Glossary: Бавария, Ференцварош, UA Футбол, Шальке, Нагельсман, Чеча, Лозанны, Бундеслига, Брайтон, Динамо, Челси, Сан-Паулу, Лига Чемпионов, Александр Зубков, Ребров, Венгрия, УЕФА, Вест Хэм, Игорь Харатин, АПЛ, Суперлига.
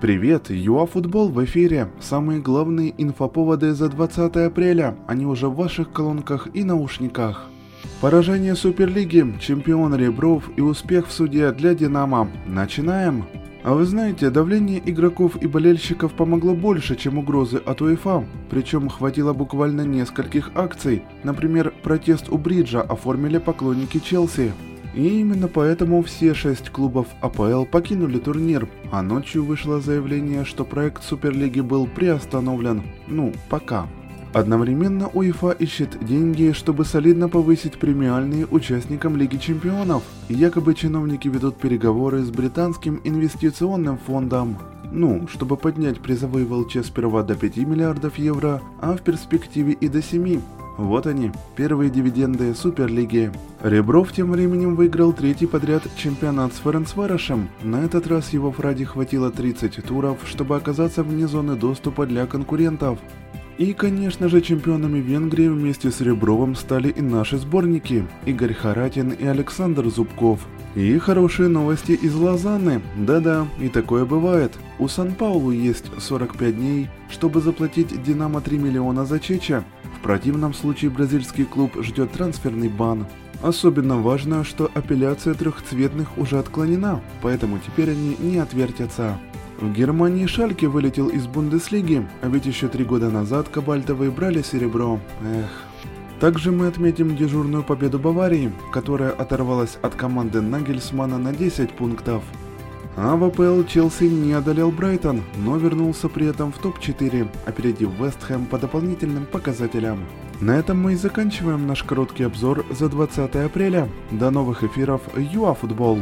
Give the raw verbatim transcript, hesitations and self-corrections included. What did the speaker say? Привет, ю эй Футбол в эфире. Самые главные инфоповоды за двадцатое апреля, они уже в ваших колонках и наушниках. Поражение Суперлиги, чемпион Ребров и успех в суде для Динамо. Начинаем! А вы знаете, давление игроков и болельщиков помогло больше, чем угрозы от УЕФА. Причем хватило буквально нескольких акций. Например, протест у Бриджа оформили поклонники Челси. И именно поэтому все шесть клубов а пэ эл покинули турнир, а ночью вышло заявление, что проект Суперлиги был приостановлен. Ну, пока. Одновременно УЕФА ищет деньги, чтобы солидно повысить премиальные участникам Лиги Чемпионов. Якобы чиновники ведут переговоры с британским инвестиционным фондом. Ну, чтобы поднять призовые волчи сперва до пяти миллиардов евро, а в перспективе и до семи. Вот они, первые дивиденды Суперлиги. Ребров тем временем выиграл третий подряд чемпионат с Ференцварошем. На этот раз его Фради хватило тридцати туров, чтобы оказаться вне зоны доступа для конкурентов. И, конечно же, чемпионами Венгрии вместе с Ребровым стали и наши сборники – Игорь Харатин и Александр Зубков. И хорошие новости из Лозанны. Да-да, и такое бывает. У Сан-Паулу есть сорок пять дней, чтобы заплатить Динамо три миллиона за Чеча. В противном случае бразильский клуб ждет трансферный бан. Особенно важно, что апелляция трехцветных уже отклонена, поэтому теперь они не отвертятся. В Германии Шальке вылетел из Бундеслиги, а ведь еще три года назад кабальтовые брали серебро. Эх. Также мы отметим дежурную победу Баварии, которая оторвалась от команды Нагельсмана на десять пунктов. А в а пэ эл Челси не одолел Брайтон, но вернулся при этом в топ четыре, опередив Вест Хэм по дополнительным показателям. На этом мы и заканчиваем наш короткий обзор за двадцатое апреля. До новых эфиров ю эй Футбол!